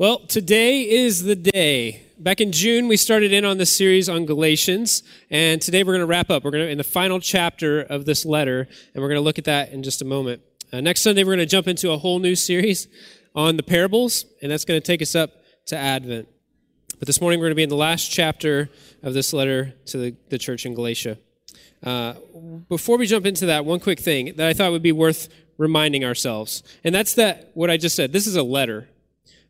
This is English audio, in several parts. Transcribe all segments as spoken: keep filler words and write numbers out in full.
Well, today is the day. Back in June, we started in on this series on Galatians, and today we're going to wrap up. We're going to in the final chapter of this letter, and we're going to look at that in just a moment. Uh, next Sunday, we're going to jump into a whole new series on the parables, and that's going to take us up to Advent. But this morning, we're going to be in the last chapter of this letter to the, the church in Galatia. Uh, before we jump into that, one quick thing that I thought would be worth reminding ourselves, and that's that what I just said. This is a letter.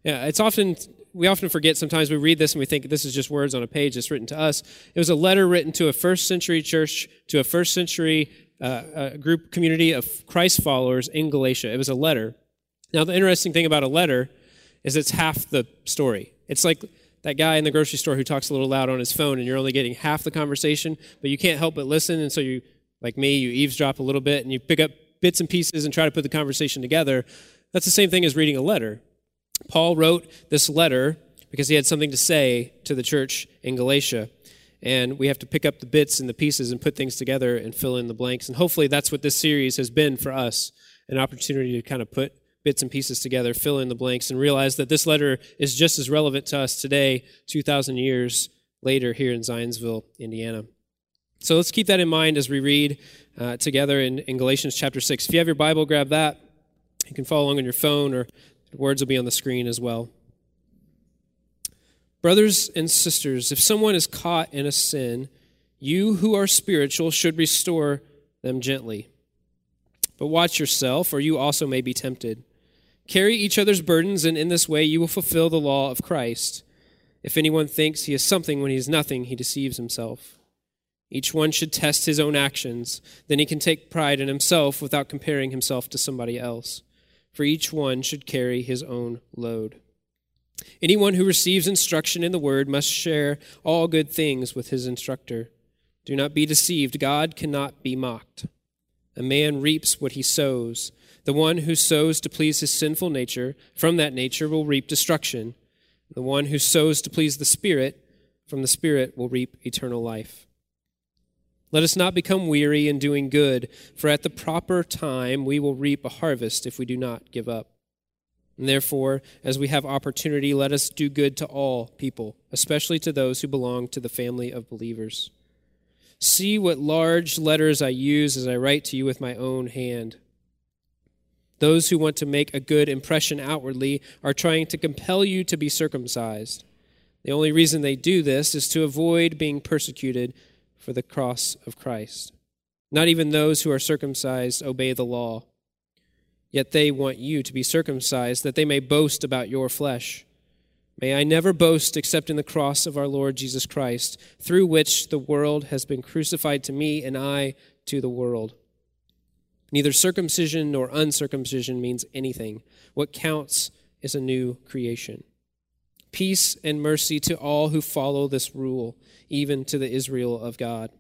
Yeah, it's often, we often forget sometimes we read this and we think this is just words on a page that's written to us. It was a letter written to a first century church, to a first century uh, a group, community of Christ followers in Galatia. It was a letter. Now, the interesting thing about a letter is it's half the story. It's like that guy in the grocery store who talks a little loud on his phone and you're only getting half the conversation, but you can't help but listen. And so you, like me, you eavesdrop a little bit and you pick up bits and pieces and try to put the conversation together. That's the same thing as reading a letter. Paul wrote this letter because he had something to say to the church in Galatia. And we have to pick up the bits and the pieces and put things together and fill in the blanks. And hopefully that's what this series has been for us, an opportunity to kind of put bits and pieces together, fill in the blanks, and realize that this letter is just as relevant to us today, two thousand years later here in Zionsville, Indiana. So let's keep that in mind as we read uh, together in, in Galatians chapter six. If you have your Bible, grab that. You can follow along on your phone, or words will be on the screen as well. Brothers and sisters, if someone is caught in a sin, you who are spiritual should restore them gently. But watch yourself, or you also may be tempted. Carry each other's burdens, and in this way you will fulfill the law of Christ. If anyone thinks he is something when he is nothing, he deceives himself. Each one should test his own actions. Then he can take pride in himself without comparing himself to somebody else. For each one should carry his own load. Anyone who receives instruction in the word must share all good things with his instructor. Do not be deceived. God cannot be mocked. A man reaps what he sows. The one who sows to please his sinful nature, from that nature will reap destruction. The one who sows to please the Spirit, from the Spirit will reap eternal life. Let us not become weary in doing good, for at the proper time we will reap a harvest if we do not give up. And therefore, as we have opportunity, let us do good to all people, especially to those who belong to the family of believers. See what large letters I use as I write to you with my own hand. Those who want to make a good impression outwardly are trying to compel you to be circumcised. The only reason they do this is to avoid being persecuted for the cross of Christ. Not even those who are circumcised obey the law. Yet they want you to be circumcised, that they may boast about your flesh. May I never boast except in the cross of our Lord Jesus Christ, through which the world has been crucified to me and I to the world. Neither circumcision nor uncircumcision means anything. What counts is a new creation. Peace and mercy to all who follow this rule, even to the Israel of God.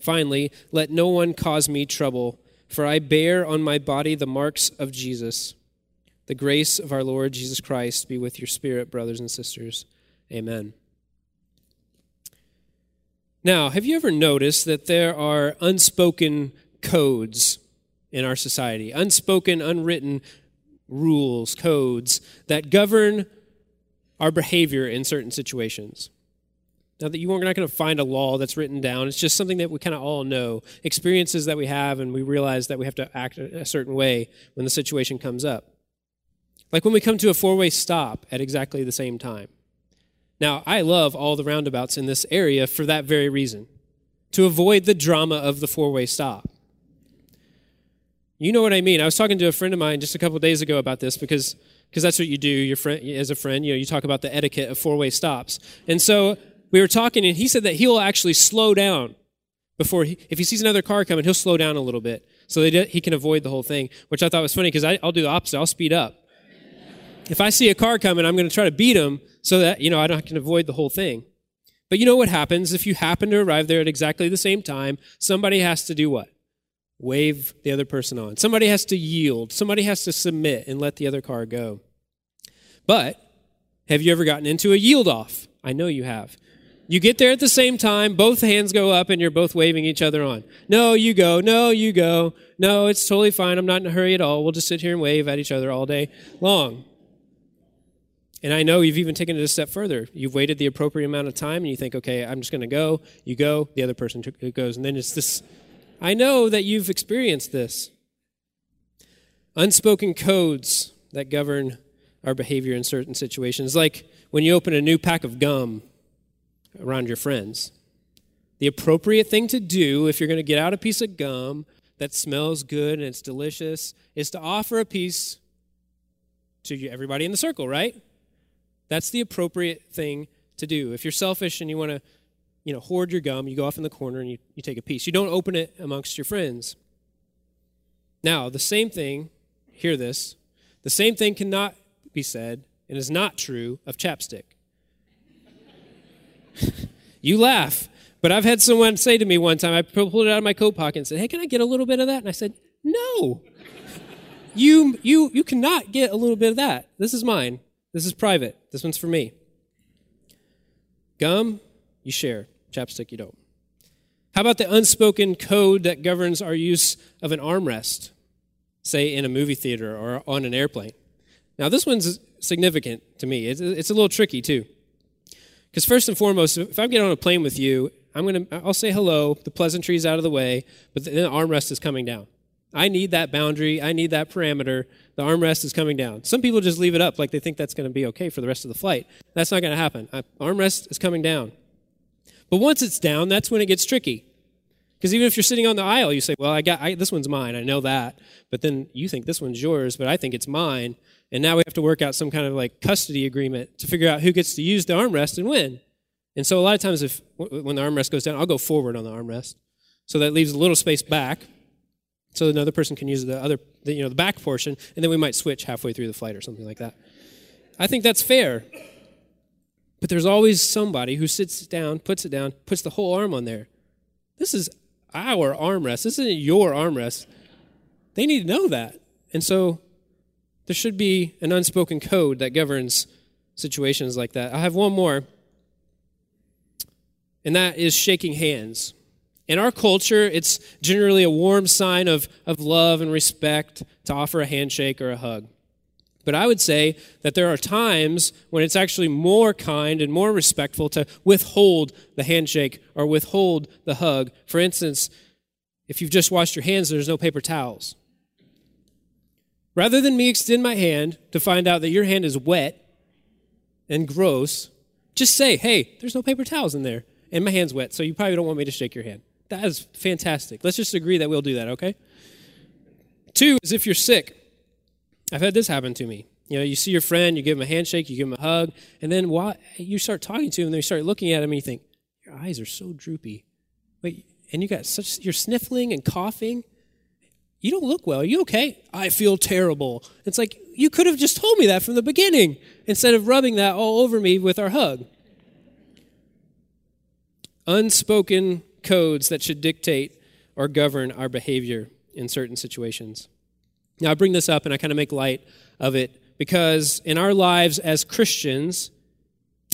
Finally, let no one cause me trouble, for I bear on my body the marks of Jesus. The grace of our Lord Jesus Christ be with your spirit, brothers and sisters. Amen. Now, have you ever noticed that there are unspoken codes in our society, unspoken, unwritten rules, codes that govern our behavior in certain situations? Now, that you are not going to find a law that's written down. It's just something that we kind of all know, experiences that we have, and we realize that we have to act a certain way when the situation comes up. Like when we come to a four-way stop at exactly the same time. Now, I love all the roundabouts in this area for that very reason, to avoid the drama of the four-way stop. You know what I mean. I was talking to a friend of mine just a couple days ago about this because... because that's what you do your friend, as a friend. You know, you talk about the etiquette of four-way stops. And so we were talking, and he said that he'll actually slow down before he, if he sees another car coming, he'll slow down a little bit so that he can avoid the whole thing, which I thought was funny because I'll do the opposite. I'll speed up. If I see a car coming, I'm going to try to beat him so that, you know, I don't, I can avoid the whole thing. But you know what happens if you happen to arrive there at exactly the same time? Somebody has to do what? Wave the other person on. Somebody has to yield. Somebody has to submit and let the other car go. But have you ever gotten into a yield off? I know you have. You get there at the same time, both hands go up, and you're both waving each other on. No, you go. No, you go. No, it's totally fine. I'm not in a hurry at all. We'll just sit here and wave at each other all day long. And I know you've even taken it a step further. You've waited the appropriate amount of time, and you think, okay, I'm just going to go. You go. The other person goes. And then it's this. I know that you've experienced this. Unspoken codes that govern our behavior in certain situations. Like when you open a new pack of gum around your friends. The appropriate thing to do if you're going to get out a piece of gum that smells good and it's delicious is to offer a piece to everybody in the circle, right? That's the appropriate thing to do. If you're selfish and you want to, you know, hoard your gum, you go off in the corner and you, you take a piece. You don't open it amongst your friends. Now, the same thing, hear this, the same thing cannot be said and is not true of chapstick. You laugh, but I've had someone say to me one time, I pulled it out of my coat pocket and said, hey, can I get a little bit of that? And I said, no, you, you, you cannot get a little bit of that. This is mine. This is private. This one's for me. Gum, you share. Chapstick, you don't. How about the unspoken code that governs our use of an armrest, say in a movie theater or on an airplane? Now, this one's significant to me. It's, it's a little tricky, too. Because first and foremost, if I get on a plane with you, I'm gonna, I'll say hello, the pleasantry's out of the way, but then the armrest is coming down. I need that boundary. I need that parameter. The armrest is coming down. Some people just leave it up like they think that's going to be okay for the rest of the flight. That's not going to happen. Armrest is coming down. But once it's down, that's when it gets tricky. Because even if you're sitting on the aisle, you say, well, I got I, this one's mine. I know that. But then you think this one's yours, but I think it's mine. And now we have to work out some kind of like custody agreement to figure out who gets to use the armrest and when. And so a lot of times if when the armrest goes down, I'll go forward on the armrest. So that leaves a little space back. So another person can use the other, the, you know, the back portion, and then we might switch halfway through the flight or something like that. I think that's fair. But there's always somebody who sits down, puts it down, puts the whole arm on there. This is our armrest. This isn't your armrest. They need to know that. And so there should be an unspoken code that governs situations like that. I have one more, and that is shaking hands. In our culture, it's generally a warm sign of, of love and respect to offer a handshake or a hug. But I would say that there are times when it's actually more kind and more respectful to withhold the handshake or withhold the hug. For instance, if you've just washed your hands, there's no paper towels. Rather than me extend my hand to find out that your hand is wet and gross, just say, hey, there's no paper towels in there, and my hand's wet, so you probably don't want me to shake your hand. That is fantastic. Let's just agree that we'll do that, okay? Two is if you're sick. I've had this happen to me. You know, you see your friend, you give him a handshake, you give him a hug, and then while you start talking to him, and then you start looking at him, and you think, your eyes are so droopy. Wait, and you got such, you're sniffling and coughing. You don't look well. Are you okay? I feel terrible. It's like, you could have just told me that from the beginning instead of rubbing that all over me with our hug. Unspoken codes that should dictate or govern our behavior in certain situations. Now, I bring this up and I kind of make light of it because in our lives as Christians,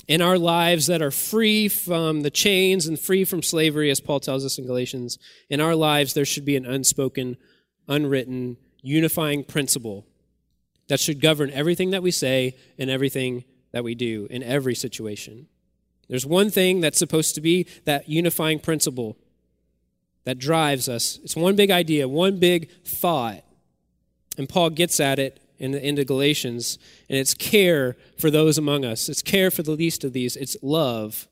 in our lives that are free from the chains and free from slavery, as Paul tells us in Galatians, in our lives there should be an unspoken, unwritten, unifying principle that should govern everything that we say and everything that we do in every situation. There's one thing that's supposed to be that unifying principle that drives us. It's one big idea, one big thought. And Paul gets at it in the end of Galatians, and it's care for those among us. It's care for the least of these. It's love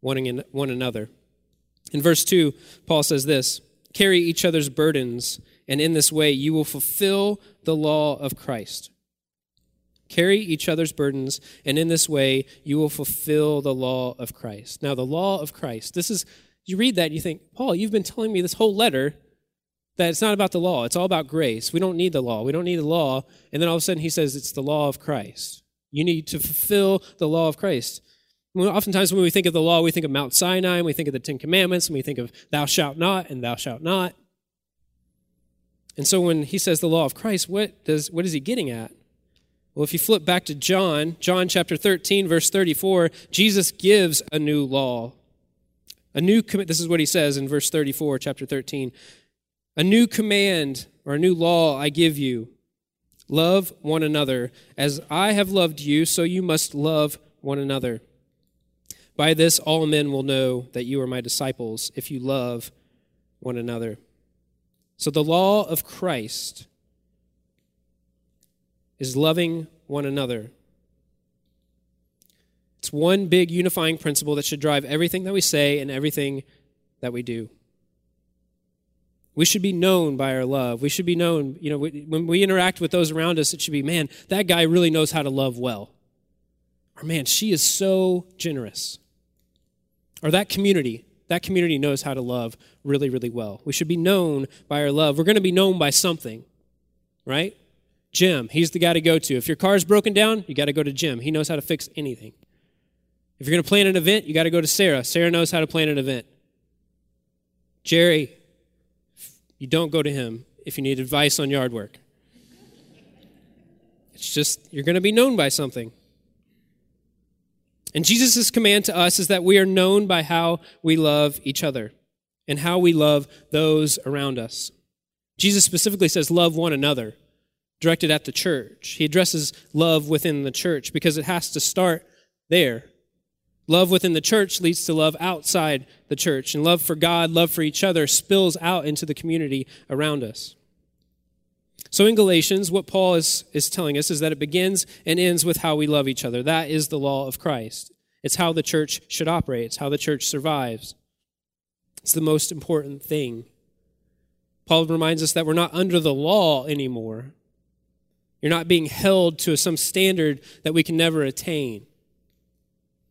one another. In verse two, Paul says this, carry each other's burdens, and in this way you will fulfill the law of Christ. Carry each other's burdens, and in this way, you will fulfill the law of Christ. Now, the law of Christ, this is, you read that and you think, Paul, you've been telling me this whole letter that it's not about the law. It's all about grace. We don't need the law. We don't need the law. And then all of a sudden, he says, it's the law of Christ. You need to fulfill the law of Christ. Well, oftentimes, when we think of the law, we think of Mount Sinai, and we think of the Ten Commandments, and we think of thou shalt not and thou shalt not. And so when he says the law of Christ, what does what is he getting at? Well, if you flip back to John, John chapter thirteen, verse thirty-four, Jesus gives a new law. A new command, this is what he says in verse thirty-four, chapter thirteen. A new command or a new law I give you. Love one another. As I have loved you, so you must love one another. By this all men will know that you are my disciples, if you love one another. So the law of Christ is loving one another. It's one big unifying principle that should drive everything that we say and everything that we do. We should be known by our love. We should be known, you know, when we interact with those around us, it should be, man, that guy really knows how to love well. Or, man, she is so generous. Or that community, that community knows how to love really, really well. We should be known by our love. We're going to be known by something, right? Jim, he's the guy to go to. If your car's broken down, you got to go to Jim. He knows how to fix anything. If you're going to plan an event, you got to go to Sarah. Sarah knows how to plan an event. Jerry, you don't go to him if you need advice on yard work. It's just, you're going to be known by something. And Jesus' command to us is that we are known by how we love each other and how we love those around us. Jesus specifically says, love one another, directed at the church. He addresses love within the church because it has to start there. Love within the church leads to love outside the church. And love for God, love for each other spills out into the community around us. So in Galatians, what Paul is, is telling us is that it begins and ends with how we love each other. That is the law of Christ. It's how the church should operate. It's how the church survives. It's the most important thing. Paul reminds us that we're not under the law anymore. You're not being held to some standard that we can never attain.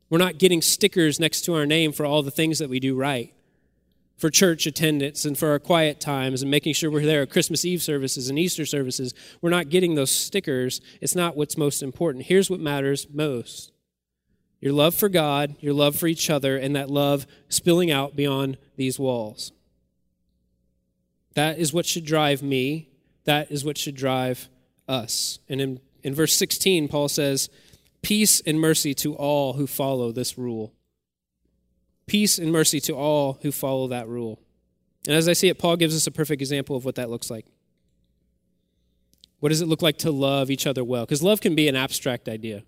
We're not getting stickers next to our name for all the things that we do right, for church attendance and for our quiet times and making sure we're there at Christmas Eve services and Easter services. We're not getting those stickers. It's not what's most important. Here's what matters most: your love for God, your love for each other, and that love spilling out beyond these walls. That is what should drive me. That is what should drive us. And in, in verse sixteen, Paul says, peace and mercy to all who follow this rule. Peace and mercy to all who follow that rule. And as I see it, Paul gives us a perfect example of what that looks like. What does it look like to love each other well? Because love can be an abstract idea,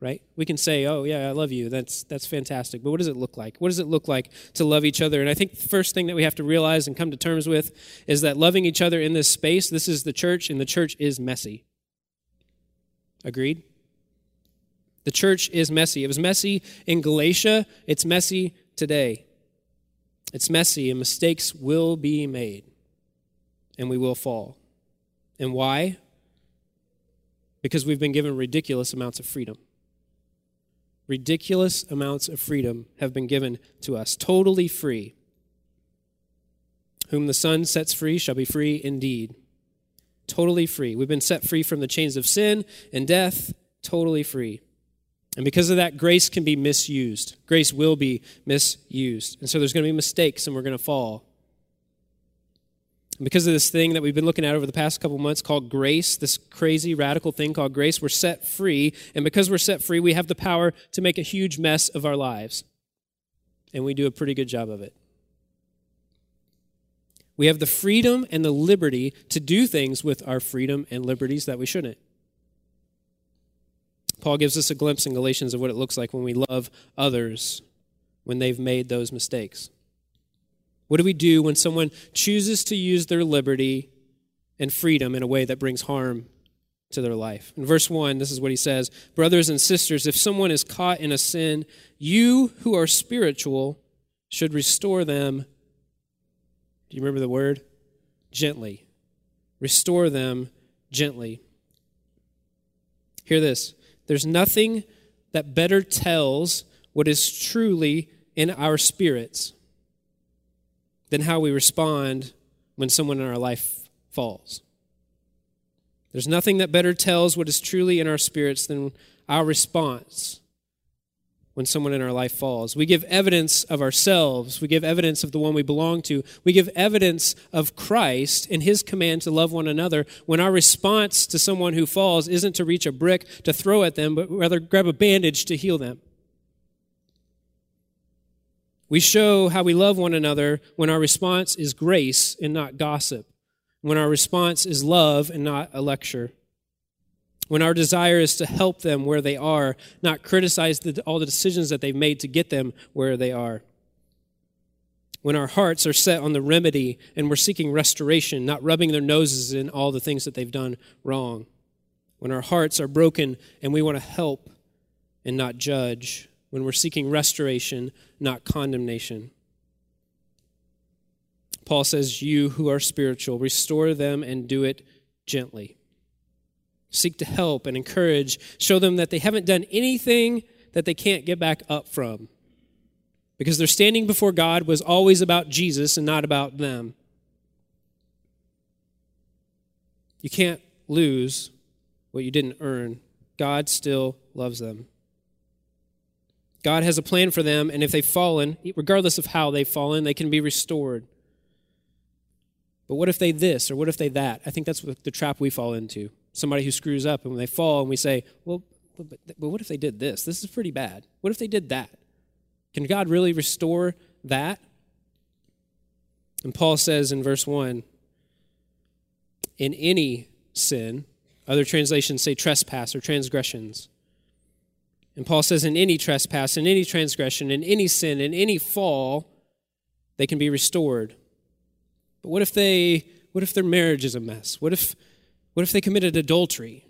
right? We can say, oh, yeah, I love you. That's that's fantastic. But what does it look like? What does it look like to love each other? And I think the first thing that we have to realize and come to terms with is that loving each other in this space, this is the church, and the church is messy. Agreed? The church is messy. It was messy in Galatia. It's messy today. It's messy, and mistakes will be made, and we will fall. And why? Because we've been given ridiculous amounts of freedom. Ridiculous amounts of freedom have been given to us, totally free. Whom the Son sets free shall be free indeed. Totally free. We've been set free from the chains of sin and death, totally free. And because of that, grace can be misused. Grace will be misused. And so there's going to be mistakes, and we're going to fall. And because of this thing that we've been looking at over the past couple months called grace, this crazy, radical thing called grace, we're set free. And because we're set free, we have the power to make a huge mess of our lives. And we do a pretty good job of it. We have the freedom and the liberty to do things with our freedom and liberties that we shouldn't. Paul gives us a glimpse in Galatians of what it looks like when we love others when they've made those mistakes. What do we do when someone chooses to use their liberty and freedom in a way that brings harm to their life? In verse one, this is what he says, brothers and sisters, if someone is caught in a sin, you who are spiritual should restore them. Do you remember the word? Gently. Restore them gently. Hear this. There's nothing that better tells what is truly in our spirits than how we respond when someone in our life falls. There's nothing that better tells what is truly in our spirits than our response when someone in our life falls. We give evidence of ourselves. We give evidence of the one we belong to. We give evidence of Christ and his command to love one another when our response to someone who falls isn't to reach a brick to throw at them, but rather grab a bandage to heal them. We show how we love one another when our response is grace and not gossip, when our response is love and not a lecture, when our desire is to help them where they are, not criticize the, all the decisions that they've made to get them where they are. When our hearts are set on the remedy and we're seeking restoration, not rubbing their noses in all the things that they've done wrong. When our hearts are broken and we want to help and not judge. When we're seeking restoration, not condemnation. Paul says, you who are spiritual, restore them and do it gently. Seek to help and encourage. Show them that they haven't done anything that they can't get back up from. Because their standing before God was always about Jesus and not about them. You can't lose what you didn't earn. God still loves them. God has a plan for them, and if they've fallen, regardless of how they've fallen, they can be restored. But what if they this or what if they that? I think that's what the trap we fall into. Somebody who screws up, and when they fall and we say, well, but, but what if they did this? This is pretty bad. What if they did that? Can God really restore that? And Paul says in verse one, in any sin, other translations say trespass or transgressions. And Paul says in any trespass, in any transgression, in any sin, in any fall, they can be restored. But what if they, what if their marriage is a mess? What if, what if they committed adultery?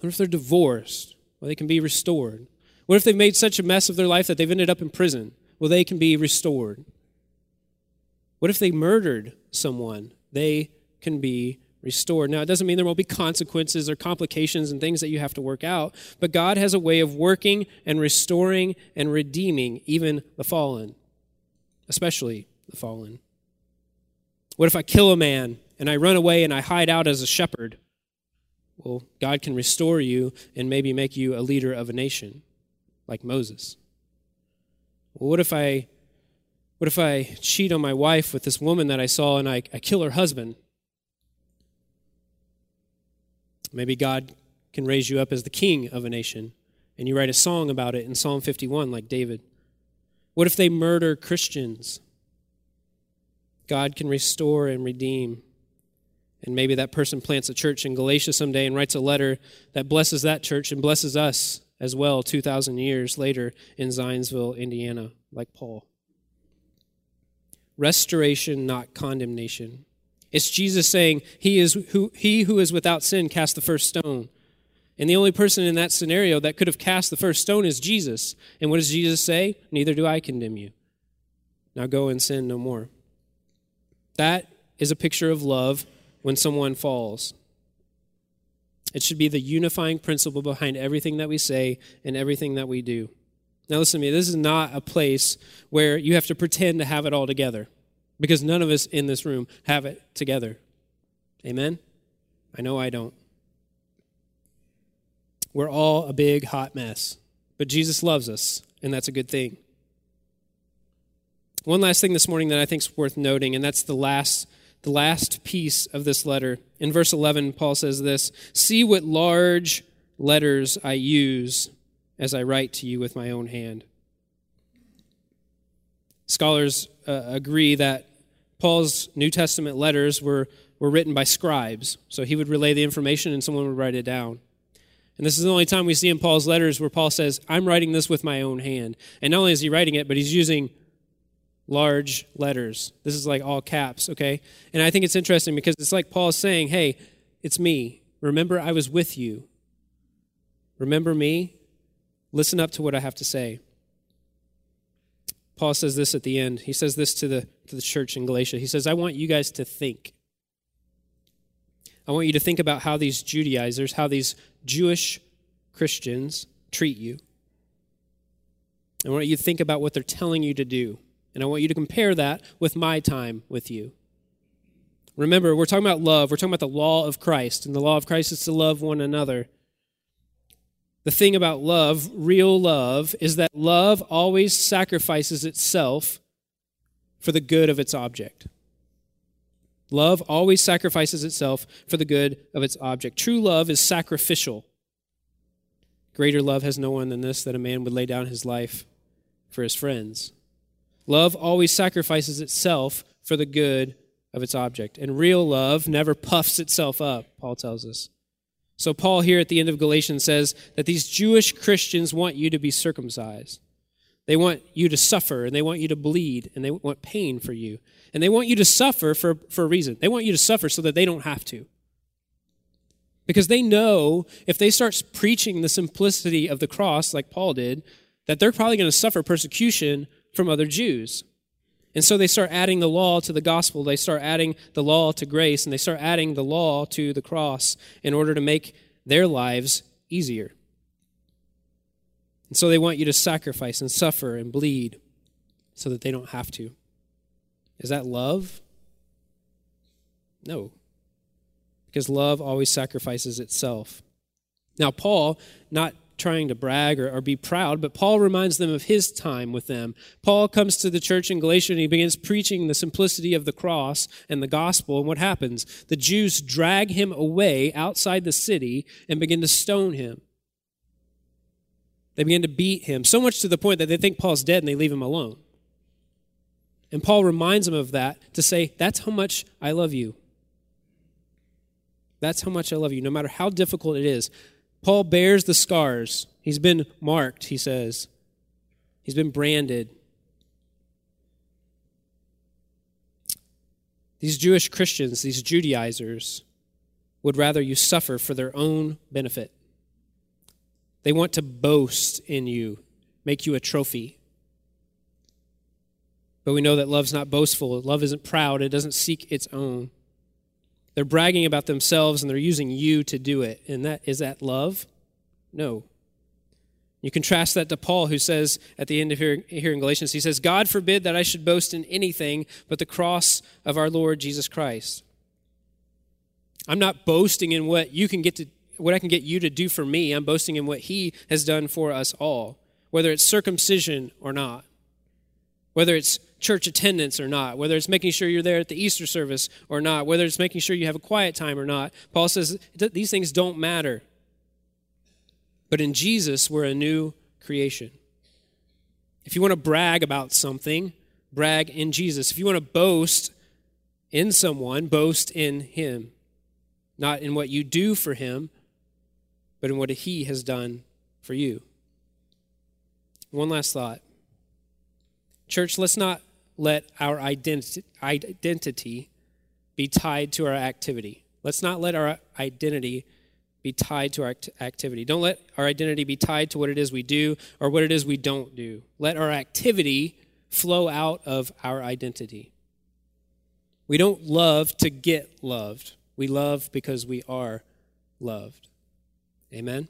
What if they're divorced? Well, they can be restored. What if they've made such a mess of their life that they've ended up in prison? Well, they can be restored. What if they murdered someone? They can be restored. Now, it doesn't mean there won't be consequences or complications and things that you have to work out, but God has a way of working and restoring and redeeming even the fallen, especially the fallen. What if I kill a man and I run away and I hide out as a shepherd? Well, God can restore you and maybe make you a leader of a nation, like Moses. Well, what if I, what if I cheat on my wife with this woman that I saw and I, I kill her husband? Maybe God can raise you up as the king of a nation, and you write a song about it in Psalm fifty-one, like David. What if they murder Christians? God can restore and redeem. And maybe that person plants a church in Galatia someday and writes a letter that blesses that church and blesses us as well two thousand years later in Zionsville, Indiana, like Paul. Restoration, not condemnation. It's Jesus saying, he is who he who is without sin cast the first stone. And the only person in that scenario that could have cast the first stone is Jesus. And what does Jesus say? Neither do I condemn you. Now go and sin no more. That is a picture of love when someone falls. It should be the unifying principle behind everything that we say and everything that we do. Now listen to me, this is not a place where you have to pretend to have it all together, because none of us in this room have it together. Amen? I know I don't. We're all a big hot mess, but Jesus loves us, and that's a good thing. One last thing this morning that I think is worth noting, and that's the last, the last piece of this letter. In verse eleven, Paul says this, see what large letters I use as I write to you with my own hand. Scholars uh, agree that Paul's New Testament letters were, were written by scribes, so he would relay the information and someone would write it down. And this is the only time we see in Paul's letters where Paul says, I'm writing this with my own hand. And not only is he writing it, but he's using large letters. This is like all caps, okay? And I think it's interesting because it's like Paul saying, hey, it's me. Remember, I was with you. Remember me? Listen up to what I have to say. Paul says this at the end. He says this to the, to the church in Galatia. He says, I want you guys to think. I want you to think about how these Judaizers, how these Jewish Christians treat you. I want you to think about what they're telling you to do. And I want you to compare that with my time with you. Remember, we're talking about love. We're talking about the law of Christ. And the law of Christ is to love one another. The thing about love, real love, is that love always sacrifices itself for the good of its object. Love always sacrifices itself for the good of its object. True love is sacrificial. Greater love has no one than this, that a man would lay down his life for his friends. Love always sacrifices itself for the good of its object. And real love never puffs itself up, Paul tells us. So Paul here at the end of Galatians says that these Jewish Christians want you to be circumcised. They want you to suffer, and they want you to bleed, and they want pain for you. And they want you to suffer for, for a reason. They want you to suffer so that they don't have to. Because they know if they start preaching the simplicity of the cross, like Paul did, that they're probably going to suffer persecution from other Jews. And so they start adding the law to the gospel. They start adding the law to grace, and they start adding the law to the cross in order to make their lives easier. And so they want you to sacrifice and suffer and bleed so that they don't have to. Is that love? No, because love always sacrifices itself. Now, Paul, not trying to brag or, or be proud, but Paul reminds them of his time with them. Paul comes to the church in Galatia and he begins preaching the simplicity of the cross and the gospel, and what happens? The Jews drag him away outside the city and begin to stone him. They begin to beat him, so much to the point that they think Paul's dead and they leave him alone. And Paul reminds them of that to say, that's how much I love you. That's how much I love you, no matter how difficult it is. Paul bears the scars. He's been marked, he says. He's been branded. These Jewish Christians, these Judaizers, would rather you suffer for their own benefit. They want to boast in you, make you a trophy. But we know that love's not boastful. Love isn't proud. It doesn't seek its own. They're bragging about themselves, and they're using you to do it. And that is that love? No. You contrast that to Paul, who says at the end of here, here in Galatians, he says, God forbid that I should boast in anything but the cross of our Lord Jesus Christ. I'm not boasting in what you can get to, what I can get you to do for me. I'm boasting in what he has done for us all, whether it's circumcision or not, whether it's church attendance or not, whether it's making sure you're there at the Easter service or not, whether it's making sure you have a quiet time or not. Paul says these things don't matter. But in Jesus, we're a new creation. If you want to brag about something, brag in Jesus. If you want to boast in someone, boast in him. Not in what you do for him, but in what he has done for you. One last thought. Church, let's not let our identi- identity be tied to our activity. Let's not let our identity be tied to our act- activity. Don't let our identity be tied to what it is we do or what it is we don't do. Let our activity flow out of our identity. We don't love to get loved. We love because we are loved. Amen?